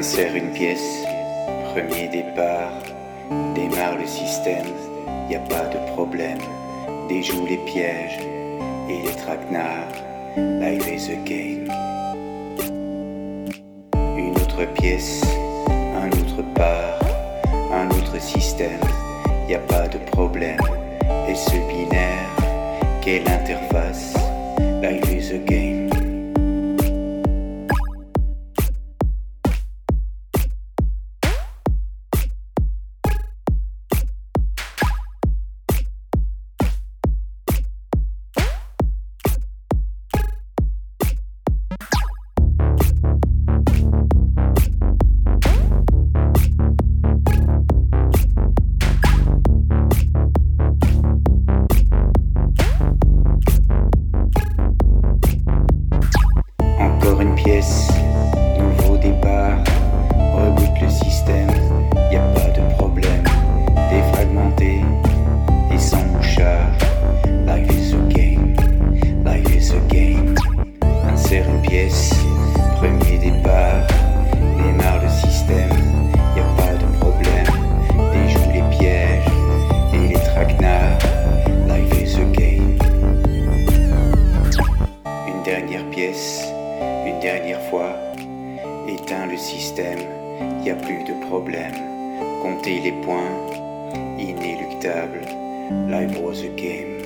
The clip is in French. Insère une pièce, premier départ, démarre le système, y a pas de problème, déjoue les pièges et les traquenards, live is the game. Une autre pièce, un autre part, un autre système, y a pas de problème, et ce binaire, quelle interface, live is the game. Pièce, nouveau départ, reboot le système, y a pas de problème, défragmenté et sans mouchard, life is a game, life is a game. Insère une pièce, premier départ, démarre le système, y a pas de problème, déjoue les pièges et les traquenards, life is a game. Une dernière pièce, une dernière fois, éteins le système, y a plus de problème. Comptez les points, inéluctable, live was a game.